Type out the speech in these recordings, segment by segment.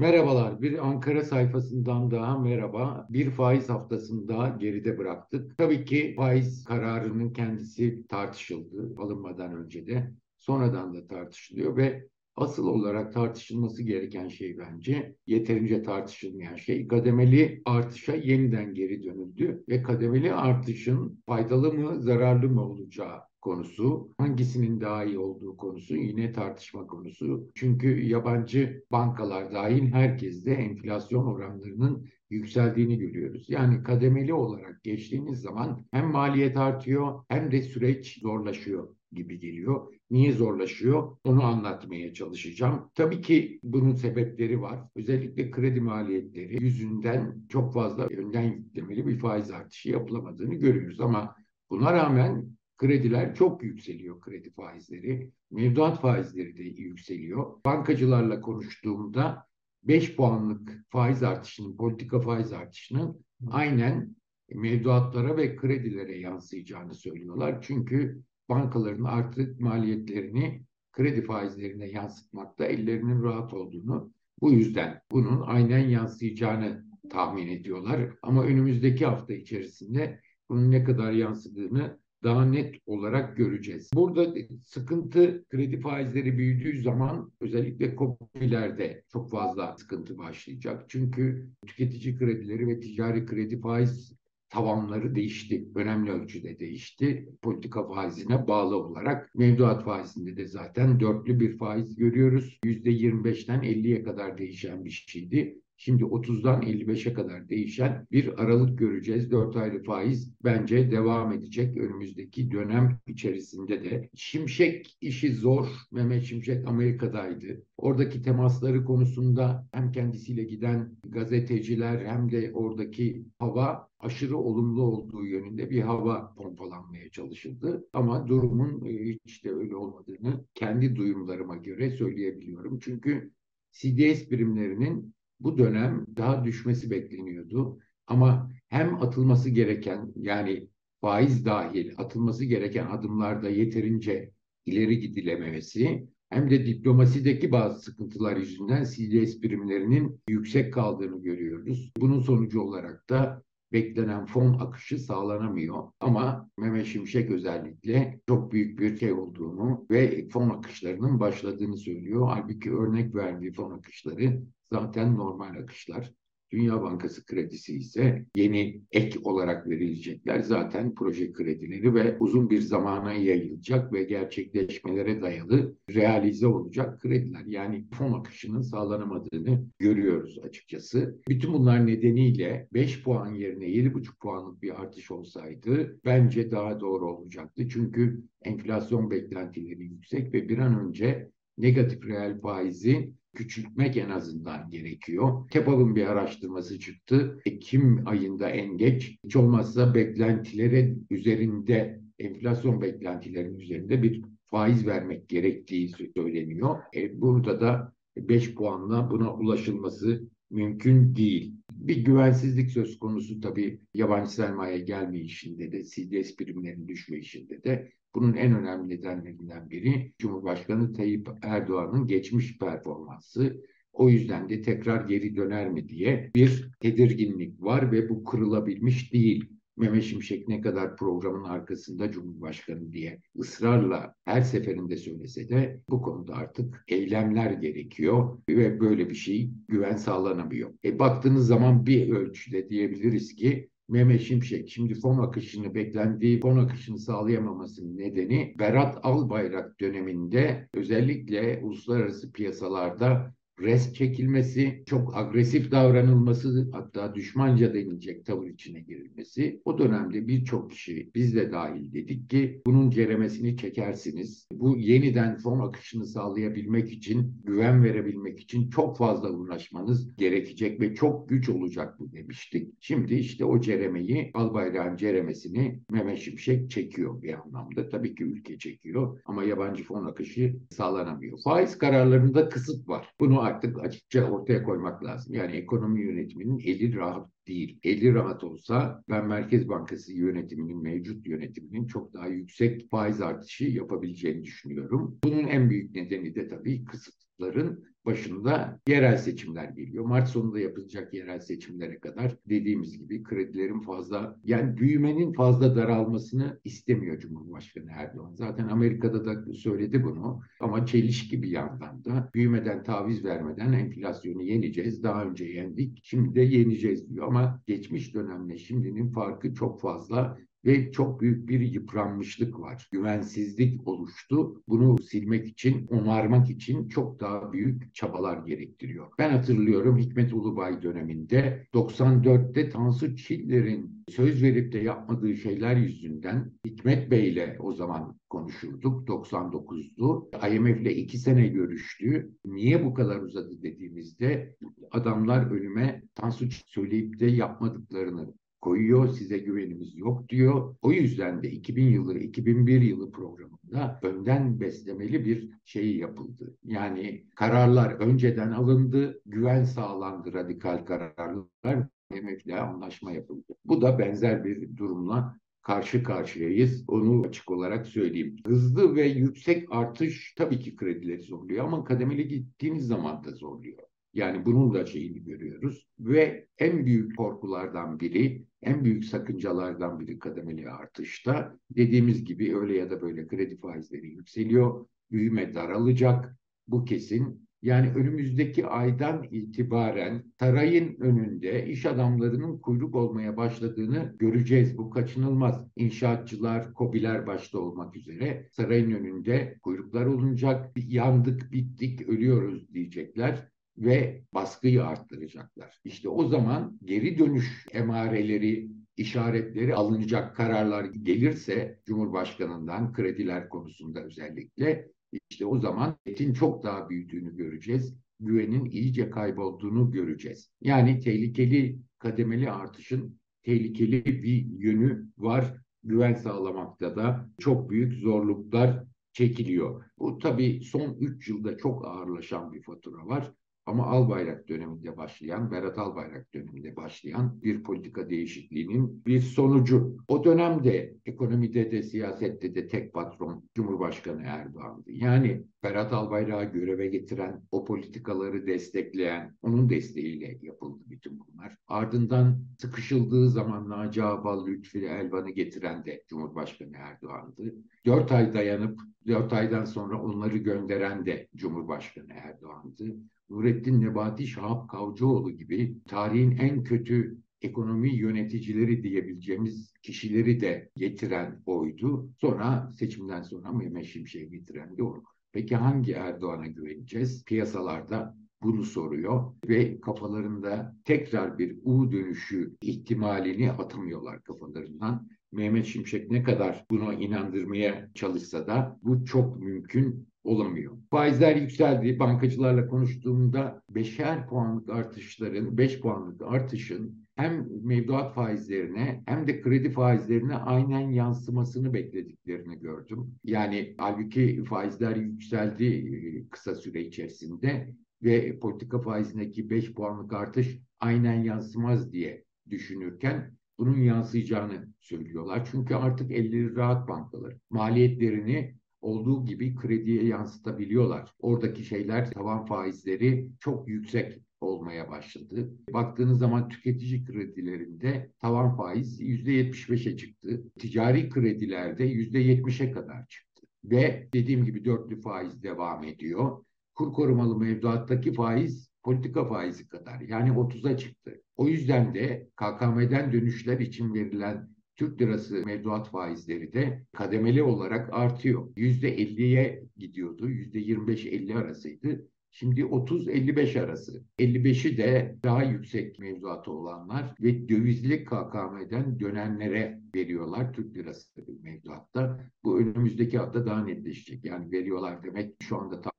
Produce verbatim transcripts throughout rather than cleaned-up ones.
Merhabalar, bir Ankara sayfasından daha merhaba. Bir faiz haftasını daha geride bıraktık. Tabii ki faiz kararının kendisi tartışıldı alınmadan önce de. Sonradan da tartışılıyor ve asıl olarak tartışılması gereken şey bence, yeterince tartışılmayan şey, kademeli artışa yeniden geri dönüldü ve kademeli artışın faydalı mı, zararlı mı olacağı konusu, hangisinin daha iyi olduğu konusu yine tartışma konusu. Çünkü yabancı bankalar dahil herkeste enflasyon oranlarının yükseldiğini görüyoruz. Yani kademeli olarak geçtiğiniz zaman hem maliyet artıyor hem de süreç zorlaşıyor gibi geliyor. Niye zorlaşıyor? Onu anlatmaya çalışacağım. Tabii ki bunun sebepleri var. Özellikle kredi maliyetleri yüzünden çok fazla önden yüklemeli bir faiz artışı yapılamadığını görüyoruz. Ama buna rağmen krediler çok yükseliyor, kredi faizleri. Mevduat faizleri de yükseliyor. Bankacılarla konuştuğumda beş puanlık faiz artışının, politika faiz artışının aynen mevduatlara ve kredilere yansıyacağını söylüyorlar. Çünkü bankaların artık maliyetlerini kredi faizlerine yansıtmakta ellerinin rahat olduğunu, bu yüzden bunun aynen yansıyacağını tahmin ediyorlar. Ama önümüzdeki hafta içerisinde bunun ne kadar yansıdığını daha net olarak göreceğiz. Burada sıkıntı, kredi faizleri büyüdüğü zaman özellikle KOBİ'lerde çok fazla sıkıntı başlayacak. Çünkü tüketici kredileri ve ticari kredi faiz tavanları değişti. Önemli ölçüde değişti. Politika faizine bağlı olarak mevduat faizinde de zaten dörtlü bir faiz görüyoruz. yüzde yirmi beşten elliye kadar değişen bir şeydi. Şimdi otuzdan elli beşe kadar değişen bir aralık göreceğiz. dört aylık faiz bence devam edecek önümüzdeki dönem içerisinde de. Şimşek işi zor. Mehmet Şimşek Amerika'daydı. Oradaki temasları konusunda hem kendisiyle giden gazeteciler hem de oradaki hava aşırı olumlu olduğu yönünde bir hava pompalanmaya çalışıldı. Ama durumun hiç de öyle olmadığını kendi duyumlarıma göre söyleyebiliyorum. Çünkü C D S birimlerinin bu dönem daha düşmesi bekleniyordu ama hem atılması gereken, yani faiz dahil atılması gereken adımlarda yeterince ileri gidilememesi hem de diplomasideki bazı sıkıntılar yüzünden C D S birimlerinin yüksek kaldığını görüyoruz. Bunun sonucu olarak da beklenen fon akışı sağlanamıyor. Ama Mehmet Şimşek özellikle çok büyük bir şey olduğunu ve fon akışlarının başladığını söylüyor. Halbuki örnek verdiği fon akışları zaten normal akışlar. Dünya Bankası kredisi ise yeni ek olarak verilecekler. Zaten proje kredileri ve uzun bir zamana yayılacak ve gerçekleşmelere dayalı realize olacak krediler. Yani fon akışının sağlanamadığını görüyoruz açıkçası. Bütün bunlar nedeniyle beş puan yerine yedi buçuk puanlık bir artış olsaydı bence daha doğru olacaktı. Çünkü enflasyon beklentileri yüksek ve bir an önce negatif reel faizi küçültmek en azından gerekiyor. Tepav'ın bir araştırması çıktı. Ekim ayında en geç, hiç olmazsa beklentilere üzerinde, enflasyon beklentilerinin üzerinde bir faiz vermek gerektiği söyleniyor. E, burada da beş puanla buna ulaşılması mümkün değil. Bir güvensizlik söz konusu tabii yabancı sermaye gelme işinde de, C D S birimlerinin düşme işinde de. Bunun en önemli nedenlerinden biri Cumhurbaşkanı Tayyip Erdoğan'ın geçmiş performansı. O yüzden de tekrar geri döner mi diye bir tedirginlik var ve bu kırılabilmiş değil. Mehmet Şimşek ne kadar programın arkasında Cumhurbaşkanı diye ısrarla her seferinde söylese de bu konuda artık eylemler gerekiyor ve böyle bir şey, güven sağlanamıyor. E baktığınız zaman bir ölçüde diyebiliriz ki Mehmet Şimşek şimdi fon akışını, beklendiği fon akışını sağlayamamasının nedeni Berat Albayrak döneminde özellikle uluslararası piyasalarda rest çekilmesi, çok agresif davranılması, hatta düşmanca denilecek tavır içine girilmesi. O dönemde birçok kişi, biz de dahil, dedik ki bunun ceremesini çekersiniz. Bu yeniden fon akışını sağlayabilmek için, güven verebilmek için çok fazla uğraşmanız gerekecek ve çok güç olacak bu demiştik. Şimdi işte o ceremeyi, Albayrak'ın ceremesini Mehmet Şimşek çekiyor bir anlamda. Tabii ki ülke çekiyor ama yabancı fon akışı sağlanamıyor. Faiz kararlarında kısıt var. Bunu artık açıkça ortaya koymak lazım. Yani ekonomi yönetiminin eli rahat değil. Eli rahat olsa ben Merkez Bankası yönetiminin, mevcut yönetiminin çok daha yüksek faiz artışı yapabileceğini düşünüyorum. Bunun en büyük nedeni de tabii kısıt. ların başında yerel seçimler geliyor. Mart sonunda yapılacak yerel seçimlere kadar dediğimiz gibi kredilerin fazla, yani büyümenin fazla daralmasını istemiyor Cumhurbaşkanı Erdoğan. Zaten Amerika'da da söyledi bunu ama çelişki bir yandan da büyümeden taviz vermeden enflasyonu yeneceğiz. Daha önce yendik, şimdi de yeneceğiz diyor ama geçmiş dönemle şimdinin farkı çok fazla ve çok büyük bir yıpranmışlık var. Güvensizlik oluştu. Bunu silmek için, onarmak için çok daha büyük çabalar gerektiriyor. Ben hatırlıyorum Hikmet Ulubay döneminde doksan dörtte Tansu Çiller'in söz verip de yapmadığı şeyler yüzünden Hikmet Bey'le o zaman konuşurduk. doksan dokuzdu. I M F'le iki sene görüştü. Niye bu kadar uzadı dediğimizde adamlar önüme Tansu söyleyip de yapmadıklarını koyuyor, size güvenimiz yok diyor. O yüzden de iki bin yılı, iki bin bir yılı programında önden beslemeli bir şey yapıldı. Yani kararlar önceden alındı, güven sağlandı, radikal kararlar, I M F'le anlaşma yapıldı. Bu da benzer bir durumla karşı karşıyayız. Onu açık olarak söyleyeyim. Hızlı ve yüksek artış tabii ki kredileri zorluyor ama kademeli gittiğimiz zaman da zorluyor. Yani bunun da şeyini görüyoruz ve en büyük korkulardan biri, en büyük sakıncalardan biri kademeli artışta. Dediğimiz gibi öyle ya da böyle kredi faizleri yükseliyor, büyüme daralacak, bu kesin. Yani önümüzdeki aydan itibaren sarayın önünde iş adamlarının kuyruk olmaya başladığını göreceğiz. Bu kaçınılmaz. İnşaatçılar, KOBİ'ler başta olmak üzere sarayın önünde kuyruklar olunacak. Yandık, bittik, ölüyoruz diyecekler ve baskıyı arttıracaklar. İşte o zaman geri dönüş emareleri, işaretleri alınacak kararlar gelirse Cumhurbaşkanı'ndan krediler konusunda özellikle işte o zaman etin çok daha büyüdüğünü göreceğiz. Güvenin iyice kaybolduğunu göreceğiz. Yani tehlikeli kademeli artışın tehlikeli bir yönü var. Güven sağlamakta da çok büyük zorluklar çekiliyor. Bu tabii son üç yılda çok ağırlaşan bir fatura var. Ama Albayrak döneminde başlayan, Berat Albayrak döneminde başlayan bir politika değişikliğinin bir sonucu. O dönemde ekonomide de siyasette de tek patron Cumhurbaşkanı Erdoğan'dı. Yani Berat Albayrak'ı göreve getiren, o politikaları destekleyen, onun desteğiyle yapıldı bütün bunlar. Ardından sıkışıldığı zaman Naci Ağbal, Lütfi Elvan'ı getiren de Cumhurbaşkanı Erdoğan'dı. Dört ay dayanıp dört aydan sonra onları gönderen de Cumhurbaşkanı Erdoğan'dı. Nurettin Nebati, Şahap Kavcıoğlu gibi tarihin en kötü ekonomi yöneticileri diyebileceğimiz kişileri de getiren oydu. Sonra seçimden sonra Mehmet Şimşek'i getiren de o. Peki hangi Erdoğan'a güveneceğiz? Piyasalarda bunu soruyor ve kafalarında tekrar bir U dönüşü ihtimalini atamıyorlar kafalarından. Mehmet Şimşek ne kadar buna inandırmaya çalışsa da bu çok mümkün olamıyor. Faizler yükseldi. Bankacılarla konuştuğumda beşer puanlık artışların, beş puanlık artışın hem mevduat faizlerine hem de kredi faizlerine aynen yansımasını beklediklerini gördüm. Yani halbuki faizler yükseldi kısa süre içerisinde ve politika faizindeki beş puanlık artış aynen yansımaz diye düşünürken bunun yansıyacağını söylüyorlar. Çünkü artık elleri rahat bankalar. Maliyetlerini olduğu gibi krediye yansıtabiliyorlar. Oradaki şeyler, tavan faizleri çok yüksek olmaya başladı. Baktığınız zaman tüketici kredilerinde tavan faiz yüzde yetmiş beşe çıktı. Ticari kredilerde yüzde yetmişe kadar çıktı. Ve dediğim gibi dörtlü faiz devam ediyor. Kur korumalı mevduattaki faiz politika faizi kadar yani otuza çıktı. O yüzden de K K M'den dönüşler için verilen Türk lirası mevduat faizleri de kademeli olarak artıyor. yüzde elliye gidiyordu. yüzde yirmi beş elli arasıydı. Şimdi otuz elli beş arası. elli beşi de daha yüksek mevduatı olanlar ve dövizli K K M'den dönenlere veriyorlar Türk lirası mevduatta. Bu önümüzdeki hafta daha netleşecek. Yani veriyorlar demek şu anda tam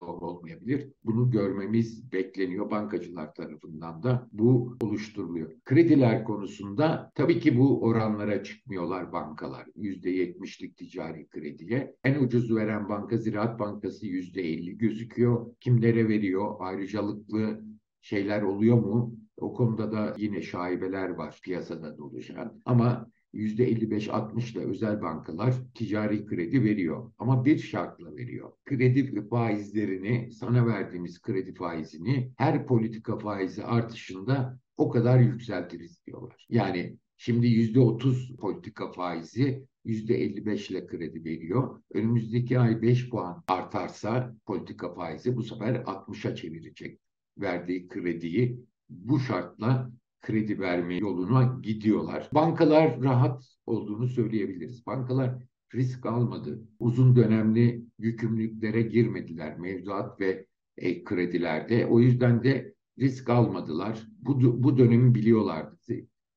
olmayabilir. Bunu görmemiz bekleniyor bankacılar tarafından da bu oluşturuluyor. Krediler konusunda tabii ki bu oranlara çıkmıyorlar bankalar. yüzde yetmişlik ticari krediye. En ucuz veren banka Ziraat Bankası yüzde elli gözüküyor. Kimlere veriyor? Ayrıcalıklı şeyler oluyor mu? O konuda da yine şaibeler var piyasada doluşan. Ama yüzde elli beş altmışla özel bankalar ticari kredi veriyor. Ama bir şartla veriyor. Kredi faizlerini, sana verdiğimiz kredi faizini her politika faizi artışında o kadar yükseltiriz diyorlar. Yani şimdi yüzde otuz politika faizi yüzde elli beş ile kredi veriyor. Önümüzdeki ay beş puan artarsa politika faizi bu sefer altmışa çevirecek verdiği krediyi. Bu şartla kredi verme yoluna gidiyorlar. Bankalar rahat olduğunu söyleyebiliriz. Bankalar risk almadı. Uzun dönemli yükümlülüklere girmediler mevduat ve e, kredilerde. O yüzden de risk almadılar. Bu, bu dönemi biliyorlardı.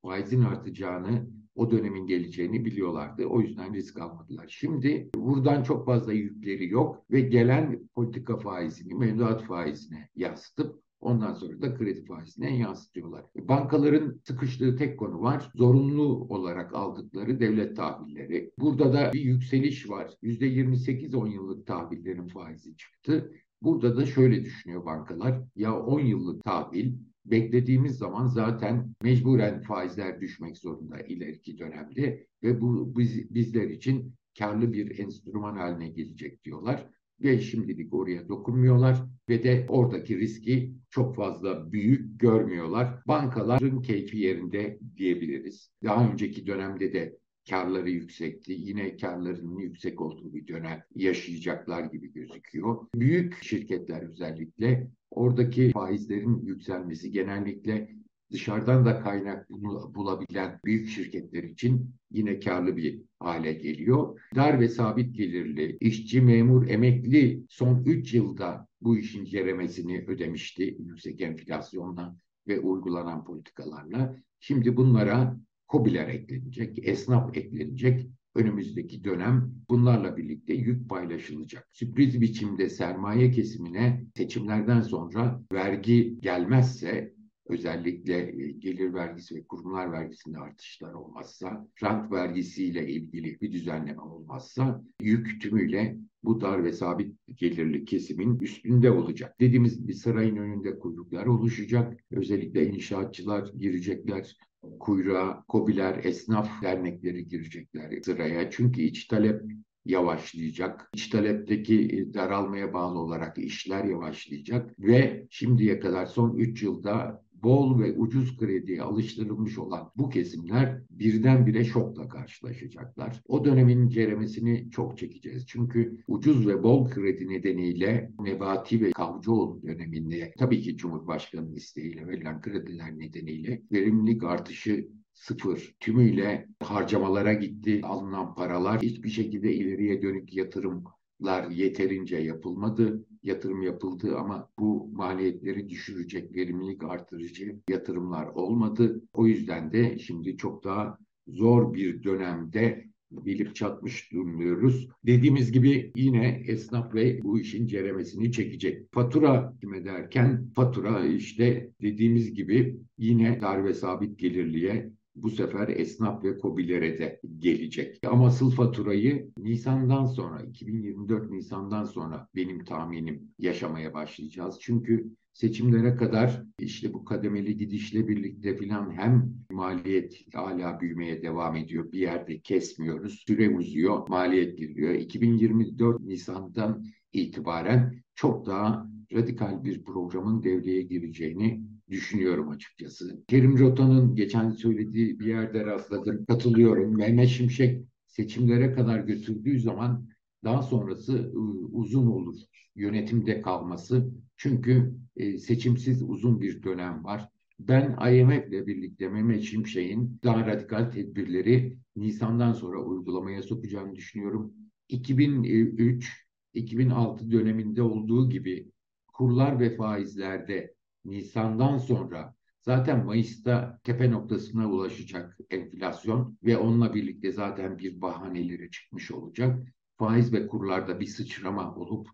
Faizin artacağını, o dönemin geleceğini biliyorlardı. O yüzden risk almadılar. Şimdi buradan çok fazla yükleri yok ve gelen politika faizini, mevduat faizine yansıtıp ondan sonra da kredi faizine yansıtıyorlar. Bankaların sıkıştığı tek konu var. Zorunlu olarak aldıkları devlet tahvilleri. Burada da bir yükseliş var. yüzde yirmi sekiz on yıllık tahvillerin faizi çıktı. Burada da şöyle düşünüyor bankalar. Ya on yıllık tahvil beklediğimiz zaman zaten mecburen faizler düşmek zorunda ileriki dönemde ve bu biz, bizler için karlı bir enstrüman haline gelecek diyorlar. Ve şimdilik oraya dokunmuyorlar ve de oradaki riski çok fazla büyük görmüyorlar. Bankaların keyfi yerinde diyebiliriz. Daha önceki dönemde de karları yüksekti. Yine karlarının yüksek olduğu bir dönem yaşayacaklar gibi gözüküyor. Büyük şirketler özellikle oradaki faizlerin yükselmesi genellikle dışarıdan da kaynak bulabilen büyük şirketler için yine karlı bir hale geliyor. Dar ve sabit gelirli, işçi, memur, emekli son üç yılda bu işin ceremesini ödemişti yüksek enflasyonla ve uygulanan politikalarla. Şimdi bunlara KOBİ'ler eklenecek, esnaf eklenecek. Önümüzdeki dönem bunlarla birlikte yük paylaşılacak. Sürpriz biçimde sermaye kesimine seçimlerden sonra vergi gelmezse, özellikle gelir vergisi ve kurumlar vergisinde artışlar olmazsa, rant vergisiyle ilgili bir düzenleme olmazsa yük tümüyle bu dar ve sabit gelirli kesimin üstünde olacak. Dediğimiz bir sarayın önünde kuyruklar oluşacak. Özellikle inşaatçılar girecekler kuyruğa, KOBİ'ler, esnaf dernekleri girecekler sıraya. Çünkü iç talep yavaşlayacak. İç talepteki daralmaya bağlı olarak işler yavaşlayacak ve şimdiye kadar son üç yılda bol ve ucuz krediye alıştırılmış olan bu kesimler birdenbire şokla karşılaşacaklar. O dönemin ceremesini çok çekeceğiz. Çünkü ucuz ve bol kredi nedeniyle Nebati ve Kavcıoğlu döneminde tabii ki Cumhurbaşkanı'nın isteğiyle verilen krediler nedeniyle verimlilik artışı sıfır. Tümüyle harcamalara gitti. Alınan paralar hiçbir şekilde ileriye dönük yatırımlar yeterince yapılmadı. Yatırım yapıldı ama bu maliyetleri düşürecek, verimlilik artırıcı yatırımlar olmadı. O yüzden de şimdi çok daha zor bir dönemde bilip çatmış durmuyoruz. Dediğimiz gibi yine esnaf ve bu işin ceremesini çekecek. Fatura kime derken fatura işte dediğimiz gibi yine dar ve sabit gelirliye bu sefer esnaf ve KOBİ'lere de gelecek. Ama asıl faturayı Nisan'dan sonra, iki bin yirmi dört Nisan'dan sonra benim tahminim yaşamaya başlayacağız. Çünkü seçimlere kadar işte bu kademeli gidişle birlikte filan hem maliyet hala büyümeye devam ediyor. Bir yerde kesmiyoruz. Süre uzuyor, maliyet giriyor. iki bin yirmi dört Nisan'dan itibaren çok daha radikal bir programın devreye gireceğini düşünüyorum açıkçası. Kerim Rota'nın geçen söylediği bir yerde rastladım. Katılıyorum. Mehmet Şimşek seçimlere kadar götürdüğü zaman daha sonrası uzun olur. Yönetimde kalması. Çünkü seçimsiz uzun bir dönem var. Ben I M F ile birlikte Mehmet Şimşek'in daha radikal tedbirleri Nisan'dan sonra uygulamaya sokacağını düşünüyorum. iki bin üç iki bin altı döneminde olduğu gibi kurlar ve faizlerde Nisan'dan sonra zaten Mayıs'ta tepe noktasına ulaşacak enflasyon ve onunla birlikte zaten bir bahaneleri çıkmış olacak. Faiz ve kurlarda bir sıçrama olup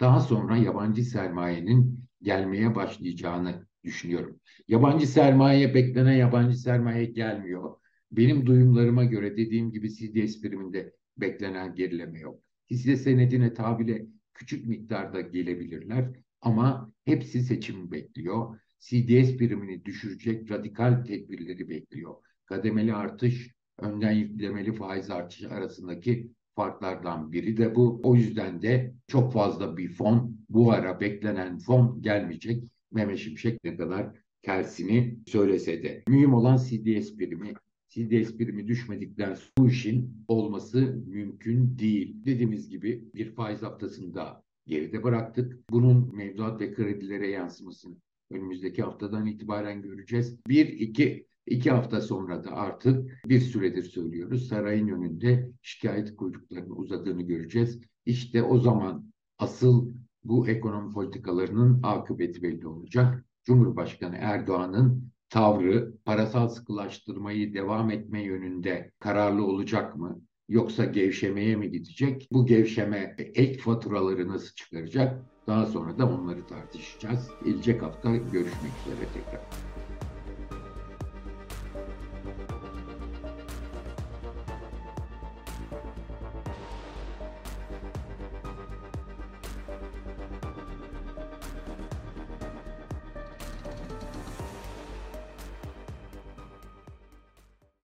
daha sonra yabancı sermayenin gelmeye başlayacağını düşünüyorum. Yabancı sermaye, beklenen yabancı sermaye gelmiyor. Benim duyumlarıma göre dediğim gibi C D S priminde beklenen gerileme yok. Hisse senedine tabile küçük miktarda gelebilirler ama hepsi seçimi bekliyor. C D S primini düşürecek radikal tedbirleri bekliyor. Kademeli artış, önden yüklemeli faiz artışı arasındaki farklardan biri de bu. O yüzden de çok fazla bir fon, bu ara beklenen fon gelmeyecek. Mehmet Şimşek ne kadar tersini söylese de. Mühim olan C D S primi. C D S primi düşmedikten sonra bu işin olması mümkün değil. Dediğimiz gibi bir faiz haftasını da geride bıraktık. Bunun mevduat ve kredilere yansımasını önümüzdeki haftadan itibaren göreceğiz. Bir, iki, iki hafta sonra da artık bir süredir söylüyoruz. Sarayın önünde şikayet kuyruklarının uzadığını göreceğiz. İşte o zaman asıl bu ekonomi politikalarının akıbeti belli olacak. Cumhurbaşkanı Erdoğan'ın tavrı parasal sıkılaştırmayı devam etme yönünde kararlı olacak mı? Yoksa gevşemeye mi gidecek? Bu gevşeme ek faturaları nasıl çıkaracak? Daha sonra da onları tartışacağız. Gelecek hafta görüşmek üzere tekrar.